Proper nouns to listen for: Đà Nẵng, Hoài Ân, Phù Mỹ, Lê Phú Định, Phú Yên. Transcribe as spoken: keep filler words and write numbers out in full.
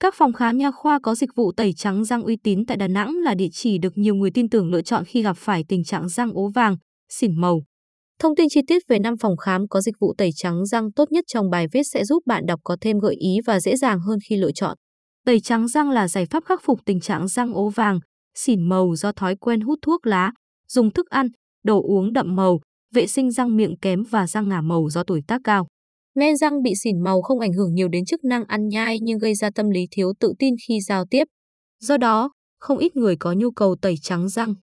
Các phòng khám nha khoa có dịch vụ tẩy trắng răng uy tín tại Đà Nẵng là địa chỉ được nhiều người tin tưởng lựa chọn khi gặp phải tình trạng răng ố vàng, xỉn màu. Thông tin chi tiết về năm phòng khám có dịch vụ tẩy trắng răng tốt nhất trong bài viết sẽ giúp bạn đọc có thêm gợi ý và dễ dàng hơn khi lựa chọn. Tẩy trắng răng là giải pháp khắc phục tình trạng răng ố vàng, xỉn màu do thói quen hút thuốc lá, dùng thức ăn, đồ uống đậm màu, vệ sinh răng miệng kém và răng ngả màu do tuổi tác cao. Men răng bị xỉn màu không ảnh hưởng nhiều đến chức năng ăn nhai nhưng gây ra tâm lý thiếu tự tin khi giao tiếp. Do đó, không ít người có nhu cầu tẩy trắng răng.